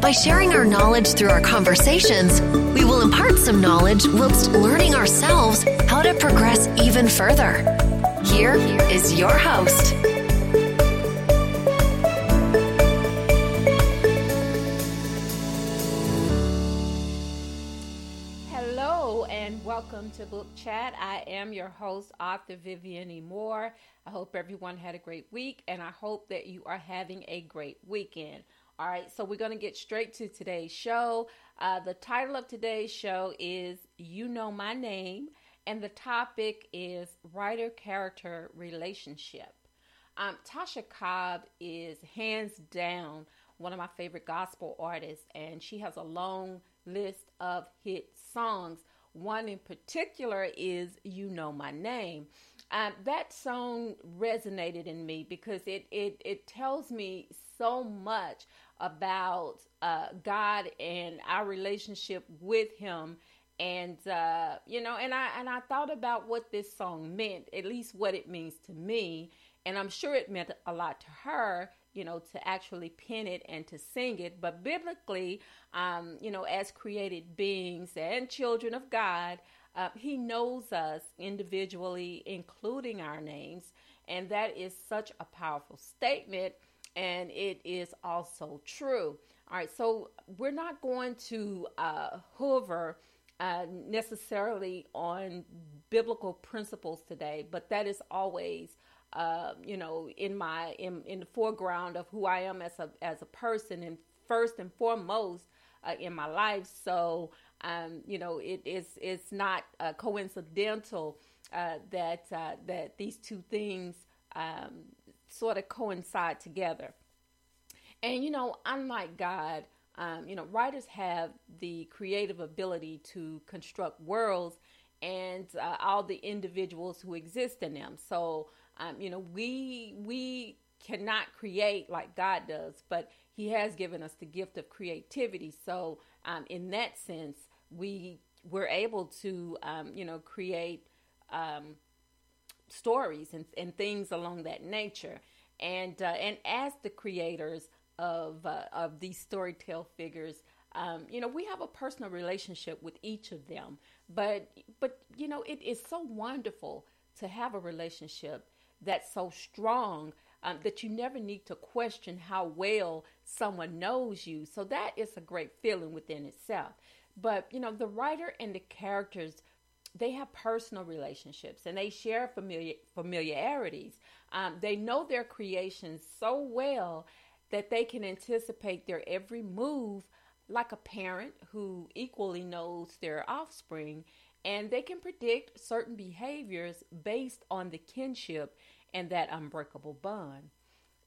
By sharing our knowledge through our conversations, we will impart some knowledge whilst learning ourselves how to progress even further. Here is your host. Hello and welcome to Book Chat. I am your host, author Vivian E. Moore. I hope everyone had a great week, and I hope that you are having a great weekend. All right, so we're going to get straight to today's show. The title of today's show is You Know My Name, and the topic is writer-character relationship. Tasha Cobb is hands down one of my favorite gospel artists, and she has a long list of hit songs. One in particular is You Know My Name. That song resonated in me because it tells me so much about God and our relationship with Him, and I thought about what this song meant, at least what it means to me, and I'm sure it meant a lot to her, you know, to actually pen it and to sing it. But biblically, as created beings and children of God, He knows us individually, including our names, and that is such a powerful statement. And it is also true. All right, so we're not going to hover necessarily on biblical principles today, but that is always, in the foreground of who I am as a person, and first and foremost in my life. So it's not coincidental that these two things sort of coincide together. And, unlike God, writers have the creative ability to construct worlds and all the individuals who exist in them. So, we cannot create like God does, but He has given us the gift of creativity. So, in that sense, we were able to, create stories and things along that nature, and as the creators of these storytell figures, we have a personal relationship with each of them. But it is so wonderful to have a relationship that's so strong that you never need to question how well someone knows you. So that is a great feeling within itself. But the writer and the characters, they have personal relationships, and they share familiarities. They know their creations so well that they can anticipate their every move, like a parent who equally knows their offspring, and they can predict certain behaviors based on the kinship and that unbreakable bond.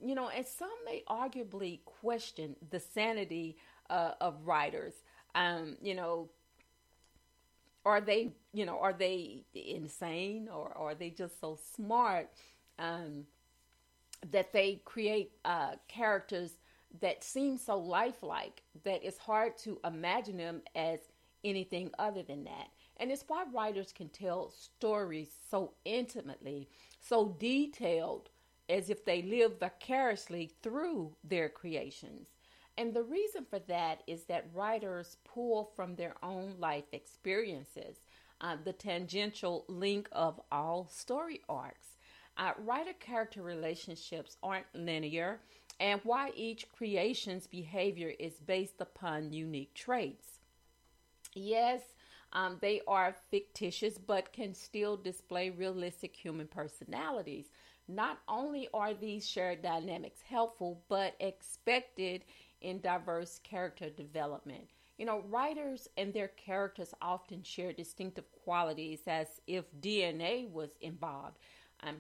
And some may arguably question the sanity of writers. Are they insane, or are they just so smart that they create characters that seem so lifelike that it's hard to imagine them as anything other than that? And it's why writers can tell stories so intimately, so detailed, as if they live vicariously through their creations. And the reason for that is that writers pull from their own life experiences, the tangential link of all story arcs. Writer-character relationships aren't linear, and why each creation's behavior is based upon unique traits. Yes, they are fictitious, but can still display realistic human personalities. Not only are these shared dynamics helpful, but expected in diverse character development. Writers and their characters often share distinctive qualities, as if DNA was involved.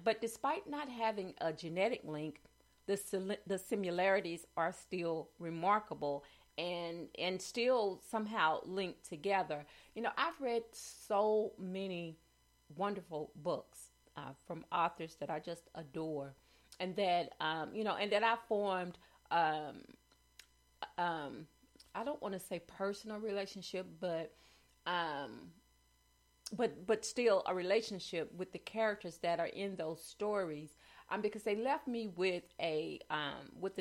But despite not having a genetic link, the similarities are still remarkable and still somehow linked together. I've read so many wonderful books from authors that I just adore, and that I formed I don't want to say personal relationship, but still a relationship with the characters that are in those stories, because they left me with an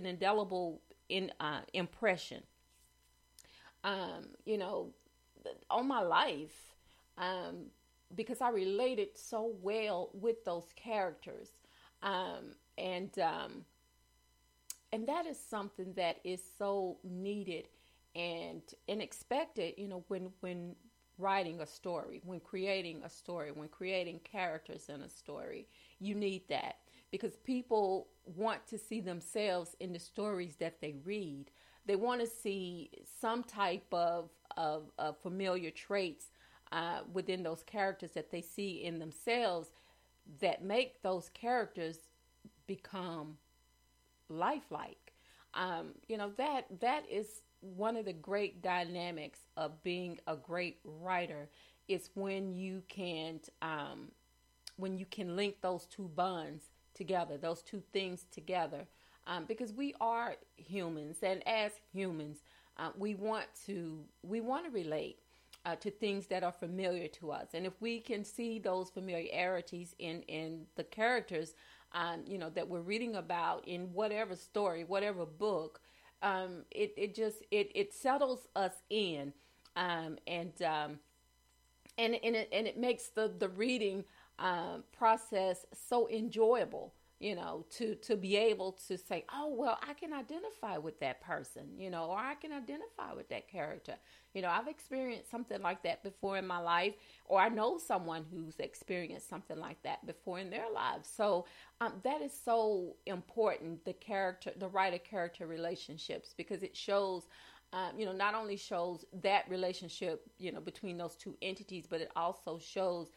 indelible impression, on my life, because I related so well with those characters, and that is something that is so needed and expected, when writing a story, when creating a story, when creating characters in a story. You need that because people want to see themselves in the stories that they read. They want to see some type of familiar traits within those characters that they see in themselves that make those characters become lifelike. That is one of the great dynamics of being a great writer, is when you can link those two bonds together, those two things together, because we are humans, and as humans, we want to relate to things that are familiar to us, and if we can see those familiarities in the characters, that we're reading about in whatever story, whatever book. It settles us in, and it makes the reading process so enjoyable, to be able to say, oh, well, I can identify with that person, or I can identify with that character. I've experienced something like that before in my life, or I know someone who's experienced something like that before in their lives. So that is so important, the writer-character relationships, because it shows, not only shows that relationship, between those two entities, but it also shows,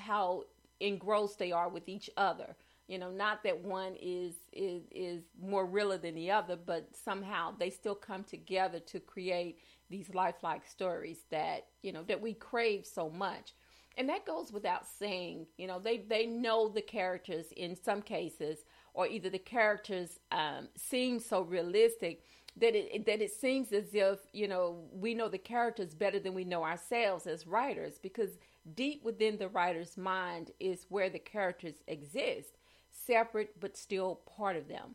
how engrossed they are with each other. Not that one is more realer than the other, but somehow they still come together to create these lifelike stories that we crave so much. And that goes without saying. They know the characters in some cases, or either the characters seem so realistic that it seems as if, we know the characters better than we know ourselves as writers, because deep within the writer's mind is where the characters exist, separate but still part of them.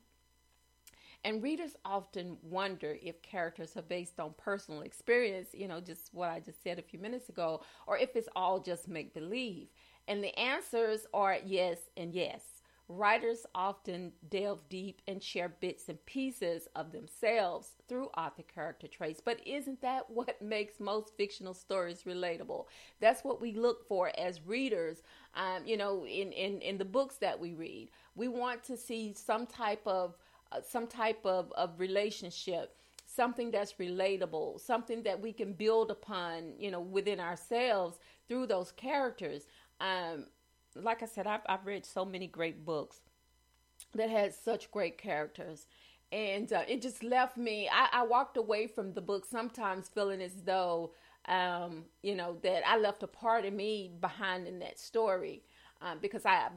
And readers often wonder if characters are based on personal experience, just what I just said a few minutes ago, or if it's all just make-believe. And the answers are yes and yes. Writers often delve deep and share bits and pieces of themselves through author character traits. But isn't that what makes most fictional stories relatable? That's what we look for as readers, in the books that we read. We want to see some type of relationship, something that's relatable, something that we can build upon, within ourselves through those characters. Like I said, I've read so many great books that had such great characters, and it just left me. I walked away from the book sometimes feeling as though, that I left a part of me behind in that story, because I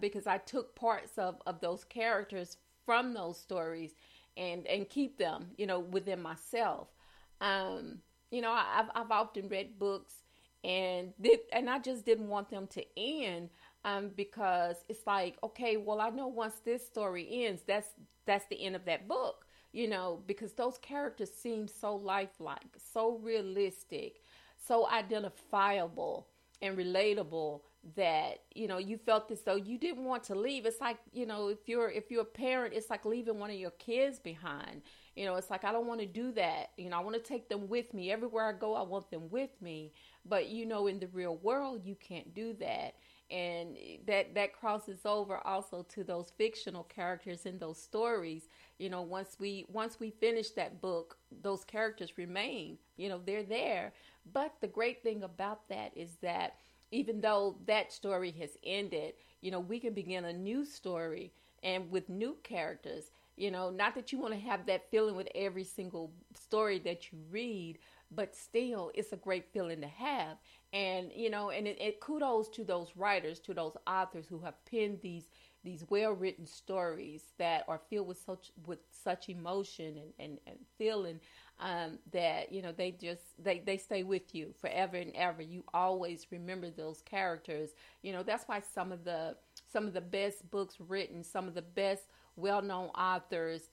took parts of those characters from those stories and keep them, within myself. I've often read books and I just didn't want them to end. Because it's like, okay, well, I know once this story ends, that's the end of that book, because those characters seem so lifelike, so realistic, so identifiable and relatable that, you felt as though you didn't want to leave. It's like, if you're a parent, it's like leaving one of your kids behind. It's like, I don't want to do that. I want to take them with me. Everywhere I go, I want them with me. But, in the real world, you can't do that. And that crosses over also to those fictional characters in those stories. Once we finish that book, those characters remain, they're there. But the great thing about that is that even though that story has ended, we can begin a new story and with new characters. Not that you want to have that feeling with every single story that you read, but still it's a great feeling to have. And, you know, and it kudos to those writers, to those authors who have penned these well-written stories that are filled with such emotion and feeling, that, you know, they stay with you forever and ever. You always remember those characters. You know, that's why some of the best books written, some of the best well-known authors,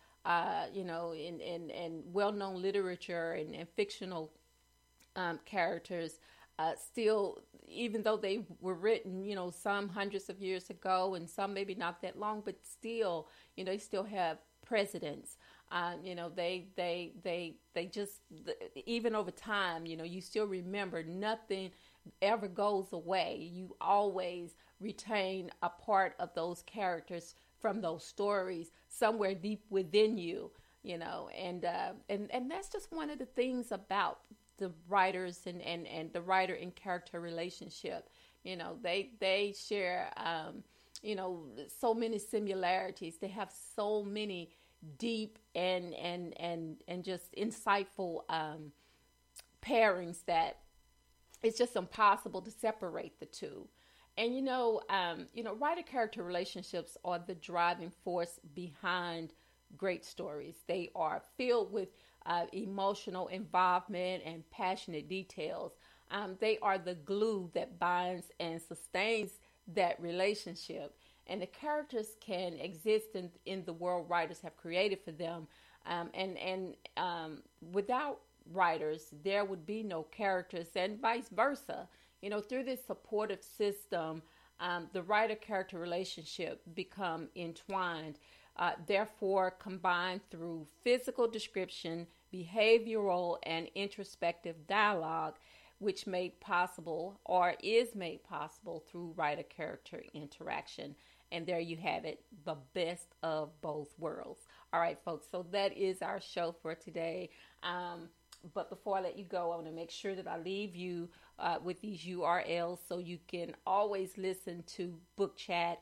you know, in well-known literature and fictional characters, still, even though they were written, you know, some hundreds of years ago and some maybe not that long, but still, you know, they still have precedence. You know, they just, even over time, you know, you still remember. Nothing ever goes away. You always retain a part of those characters from those stories somewhere deep within you, you know, and that's just one of the things about the writers and the writer and character relationship. You know, they share, you know, so many similarities. They have so many deep and just insightful pairings that it's just impossible to separate the two. And, you know, writer character relationships are the driving force behind great stories. They are filled with emotional involvement and passionate details. They are the glue that binds and sustains that relationship. And the characters can exist in the world writers have created for them. Without writers, there would be no characters, and vice versa. You know, through this supportive system, the writer-character relationship become entwined. Therefore, combined through physical description, behavioral, and introspective dialogue, which made possible or is made possible through writer-character interaction. And there you have it, the best of both worlds. All right, folks, so that is our show for today. But before I let you go, I want to make sure that I leave you with these URLs so you can always listen to Book Chat,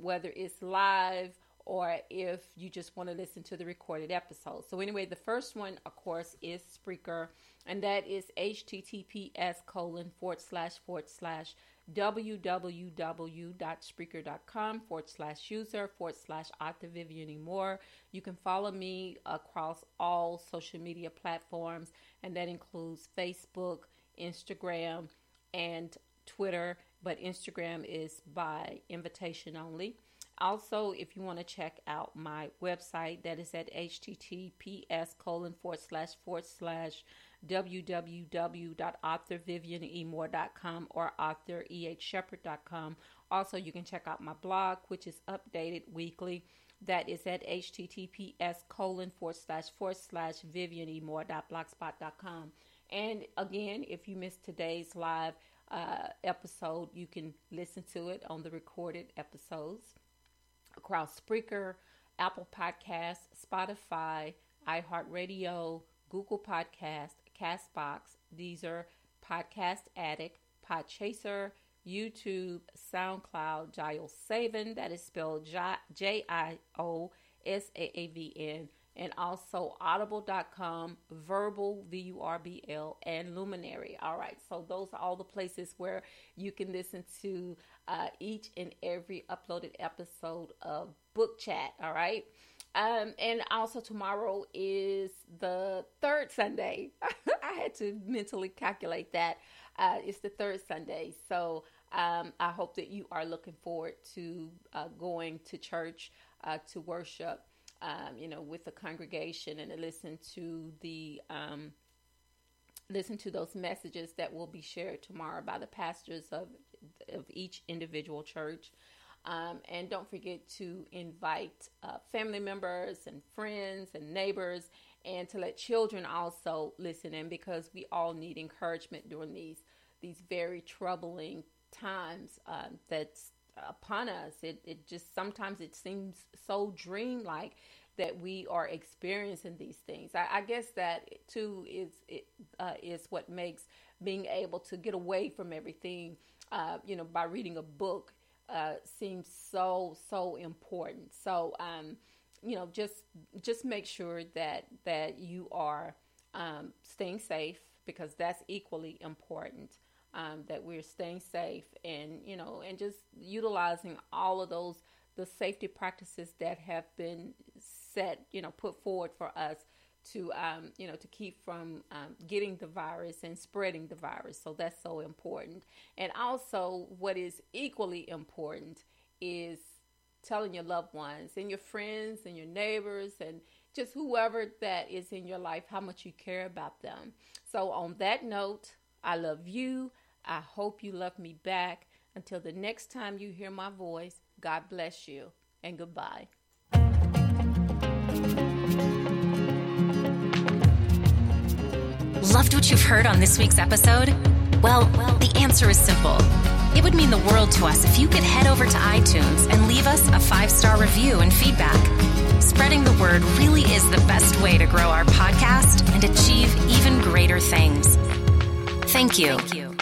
whether it's live or if you just want to listen to the recorded episode. So anyway, the first one, of course, is Spreaker, and that is https://www.spreaker.com/user/Octavivianymore. You can follow me across all social media platforms, and that includes Facebook, Instagram, and Twitter, but Instagram is by invitation only. Also, if you want to check out my website, that is at https://www.authorvivianemoore.com or author eh shepherd.com. Also, you can check out my blog, which is updated weekly. That is at https://vivianemoore.blogspot.com. And again, if you missed today's live episode, you can listen to it on the recorded episodes across Spreaker, Apple Podcasts, Spotify, iHeartRadio, Google Podcasts, CastBox, Deezer, Podcast Addict, Podchaser, YouTube, SoundCloud, Jio Savin, that is spelled Jiosavin, and also Audible.com, Verbal, Vurbl, and Luminary. All right, so those are all the places where you can listen to each and every uploaded episode of Book Chat, all right? And also tomorrow is the third Sunday. I had to mentally calculate that. It's the third Sunday. So I hope that you are looking forward to going to church to worship, you know, with the congregation, and to listen to the those messages that will be shared tomorrow by the pastors of each individual church. And don't forget to invite family members and friends and neighbors, and to let children also listen in, because we all need encouragement during these very troubling times that's upon us. It just sometimes it seems so dreamlike that we are experiencing these things. I guess that too is what makes being able to get away from everything, you know, by reading a book. Seems so important. So, you know, just make sure that you are staying safe, because that's equally important, that we're staying safe and, you know, and just utilizing all of those, the safety practices that have been set, you know, put forward for us to, you know, to keep from getting the virus and spreading the virus. So that's so important. And also what is equally important is telling your loved ones and your friends and your neighbors and just whoever that is in your life, how much you care about them. So on that note, I love you. I hope you love me back. Until the next time you hear my voice, God bless you and goodbye. Loved what you've heard on this week's episode? Well, the answer is simple. It would mean the world to us if you could head over to iTunes and leave us a 5-star review and feedback. Spreading the word really is the best way to grow our podcast and achieve even greater things. Thank you.